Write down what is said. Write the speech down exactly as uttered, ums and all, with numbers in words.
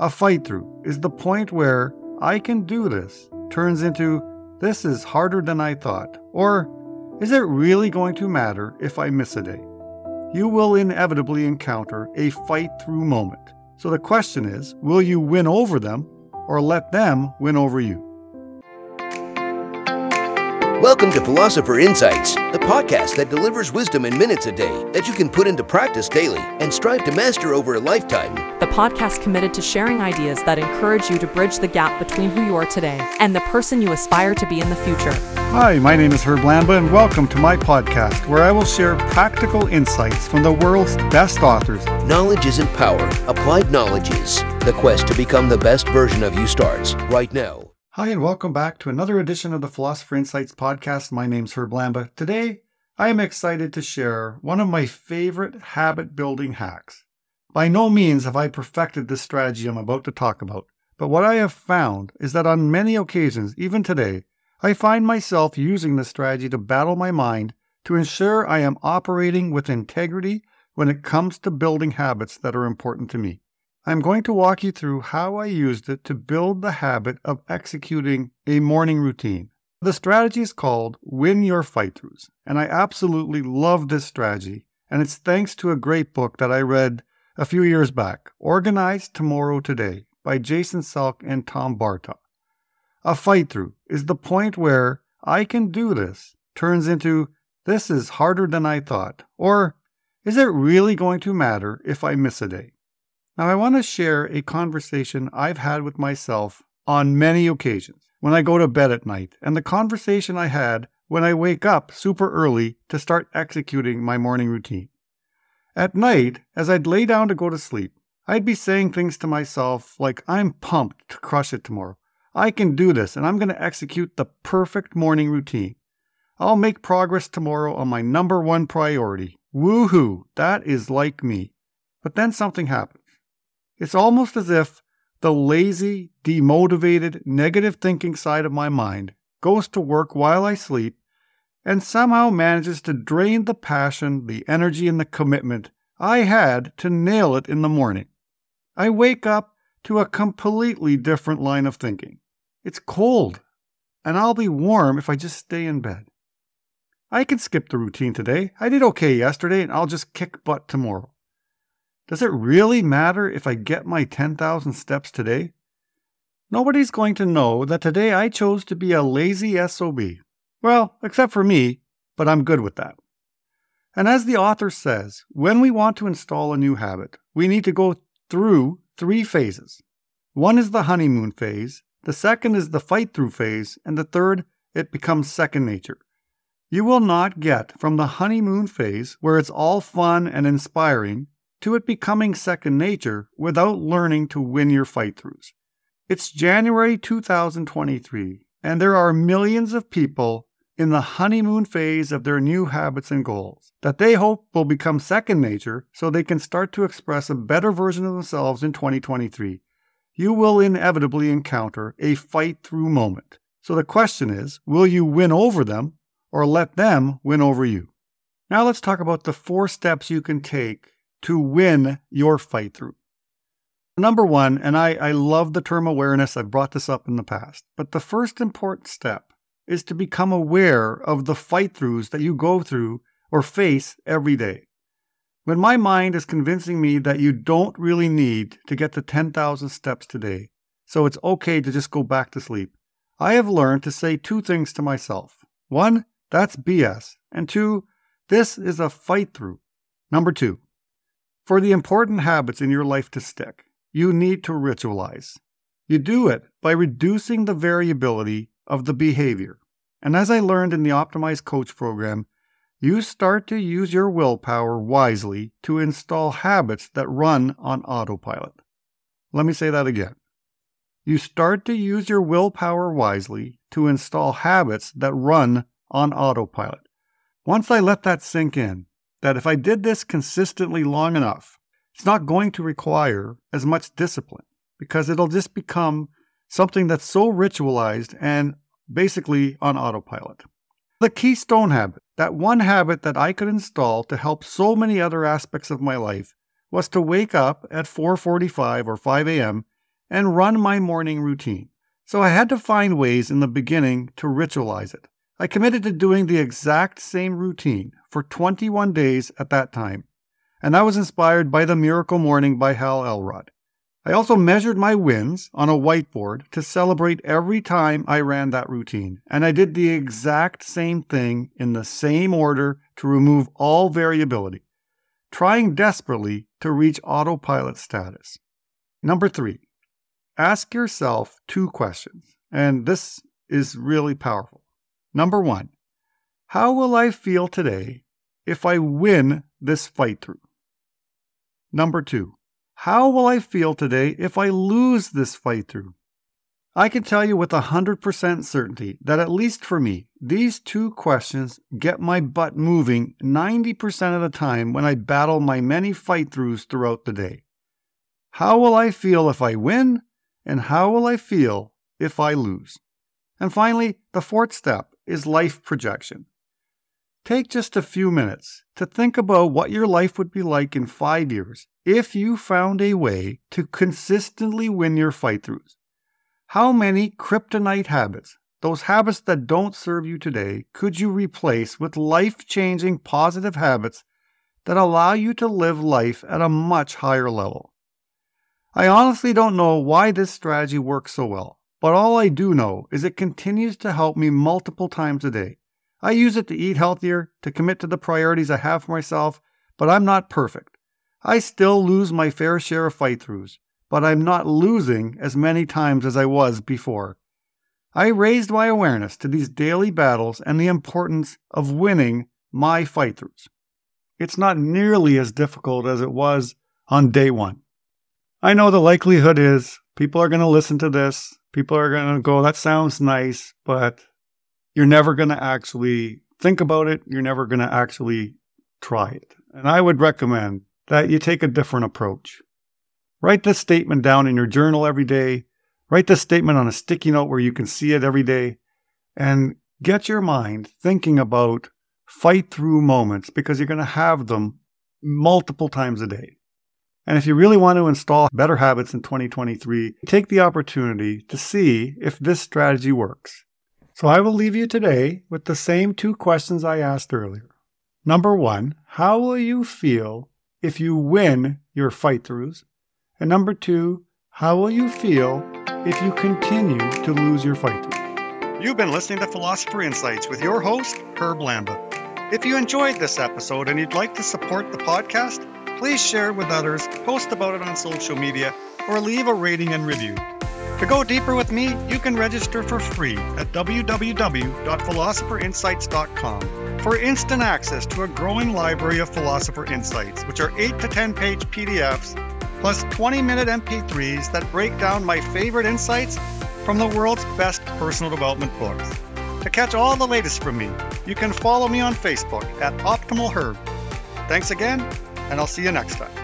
a fight through is the point where I can do this turns into this is harder than I thought, or is it really going to matter if I miss a day? You will inevitably encounter a fight through moment. So the question is, will you win over them or let them win over you? Welcome to Philosopher Insights, the podcast that delivers wisdom in minutes a day that you can put into practice daily and strive to master over a lifetime. The podcast committed to sharing ideas that encourage you to bridge the gap between who you are today and the person you aspire to be in the future. Hi, my name is Herb Lamba, and welcome to my podcast where I will share practical insights from the world's best authors. Knowledge isn't power. Applied knowledge is. The quest to become the best version of you starts right now. Hi, and welcome back to another edition of the Philosopher Insights podcast. My name's Herb Lamba. Today, I am excited to share one of my favorite habit-building hacks. By no means have I perfected this strategy I'm about to talk about, but what I have found is that on many occasions, even today, I find myself using this strategy to battle my mind to ensure I am operating with integrity when it comes to building habits that are important to me. I'm going to walk you through how I used it to build the habit of executing a morning routine. The strategy is called Win Your Fight-Throughs, and I absolutely love this strategy, and it's thanks to a great book that I read a few years back, Organized Tomorrow Today by Jason Salk and Tom Barta. A fight-through is the point where I can do this turns into this is harder than I thought, or is it really going to matter if I miss a day? Now, I want to share a conversation I've had with myself on many occasions when I go to bed at night, and the conversation I had when I wake up super early to start executing my morning routine. At night, as I'd lay down to go to sleep, I'd be saying things to myself like, I'm pumped to crush it tomorrow. I can do this, and I'm going to execute the perfect morning routine. I'll make progress tomorrow on my number one priority. Woohoo! That is like me. But then something happened. It's almost as if the lazy, demotivated, negative thinking side of my mind goes to work while I sleep and somehow manages to drain the passion, the energy, and the commitment I had to nail it in the morning. I wake up to a completely different line of thinking. It's cold, and I'll be warm if I just stay in bed. I can skip the routine today. I did okay yesterday, and I'll just kick butt tomorrow. Does it really matter if I get my ten thousand steps today? Nobody's going to know that today I chose to be a lazy S O B. Well, except for me, but I'm good with that. And as the author says, when we want to install a new habit, we need to go through three phases. One is the honeymoon phase, the second is the fight-through phase, and the third, it becomes second nature. You will not get from the honeymoon phase, where it's all fun and inspiring, to it becoming second nature without learning to win your fight-throughs. It's January two thousand twenty-three, and there are millions of people in the honeymoon phase of their new habits and goals that they hope will become second nature so they can start to express a better version of themselves in twenty twenty-three. You will inevitably encounter a fight-through moment. So the question is, will you win over them or let them win over you? Now let's talk about the four steps you can take to win your fight through. Number one, and I, I love the term awareness, I've brought this up in the past, but the first important step is to become aware of the fight throughs that you go through or face every day. When my mind is convincing me that you don't really need to get to ten thousand steps today, so it's okay to just go back to sleep, I have learned to say two things to myself. One, that's B S. And two, this is a fight through. Number two, for the important habits in your life to stick, you need to ritualize. You do it by reducing the variability of the behavior. And as I learned in the Optimize Coach program, you start to use your willpower wisely to install habits that run on autopilot. Let me say that again. You start to use your willpower wisely to install habits that run on autopilot. Once I let that sink in, that if I did this consistently long enough, it's not going to require as much discipline because it'll just become something that's so ritualized and basically on autopilot. The keystone habit, that one habit that I could install to help so many other aspects of my life, was to wake up at four forty-five or five a.m. and run my morning routine, so I had to find ways in the beginning to ritualize it. I committed to doing the exact same routine for twenty-one days at that time, and I was inspired by the Miracle Morning by Hal Elrod. I also measured my wins on a whiteboard to celebrate every time I ran that routine, and I did the exact same thing in the same order to remove all variability, trying desperately to reach autopilot status. Number three, ask yourself two questions, and this is really powerful. Number one, how will I feel today if I win this fight through? Number two, how will I feel today if I lose this fight through? I can tell you with one hundred percent certainty that, at least for me, these two questions get my butt moving ninety percent of the time when I battle my many fight throughs throughout the day. How will I feel if I win? And how will I feel if I lose? And finally, the fourth step is life projection. Take just a few minutes to think about what your life would be like in five years if you found a way to consistently win your fight-throughs. How many kryptonite habits, those habits that don't serve you today, could you replace with life-changing positive habits that allow you to live life at a much higher level? I honestly don't know why this strategy works so well, but all I do know is it continues to help me multiple times a day. I use it to eat healthier, to commit to the priorities I have for myself, but I'm not perfect. I still lose my fair share of fight-throughs, but I'm not losing as many times as I was before. I raised my awareness to these daily battles and the importance of winning my fight-throughs. It's not nearly as difficult as it was on day one. I know the likelihood is people are going to listen to this, people are going to go, that sounds nice, but you're never going to actually think about it. You're never going to actually try it. And I would recommend that you take a different approach. Write this statement down in your journal every day. Write this statement on a sticky note where you can see it every day. And get your mind thinking about fight-through moments, because you're going to have them multiple times a day. And if you really want to install better habits in twenty twenty-three, take the opportunity to see if this strategy works. So I will leave you today with the same two questions I asked earlier. Number one, how will you feel if you win your fight-throughs? And number two, how will you feel if you continue to lose your fight-throughs? You've been listening to Philosopher Insights with your host, Herb Lamba. If you enjoyed this episode and you'd like to support the podcast, please share it with others, post about it on social media, or leave a rating and review. To go deeper with me, you can register for free at w w w dot philosopher insights dot com for instant access to a growing library of Philosopher Insights, which are eight to ten page P D Fs, plus twenty minute M P threes that break down my favorite insights from the world's best personal development books. To catch all the latest from me, you can follow me on Facebook at Optimal Herb. Thanks again, and I'll see you next time.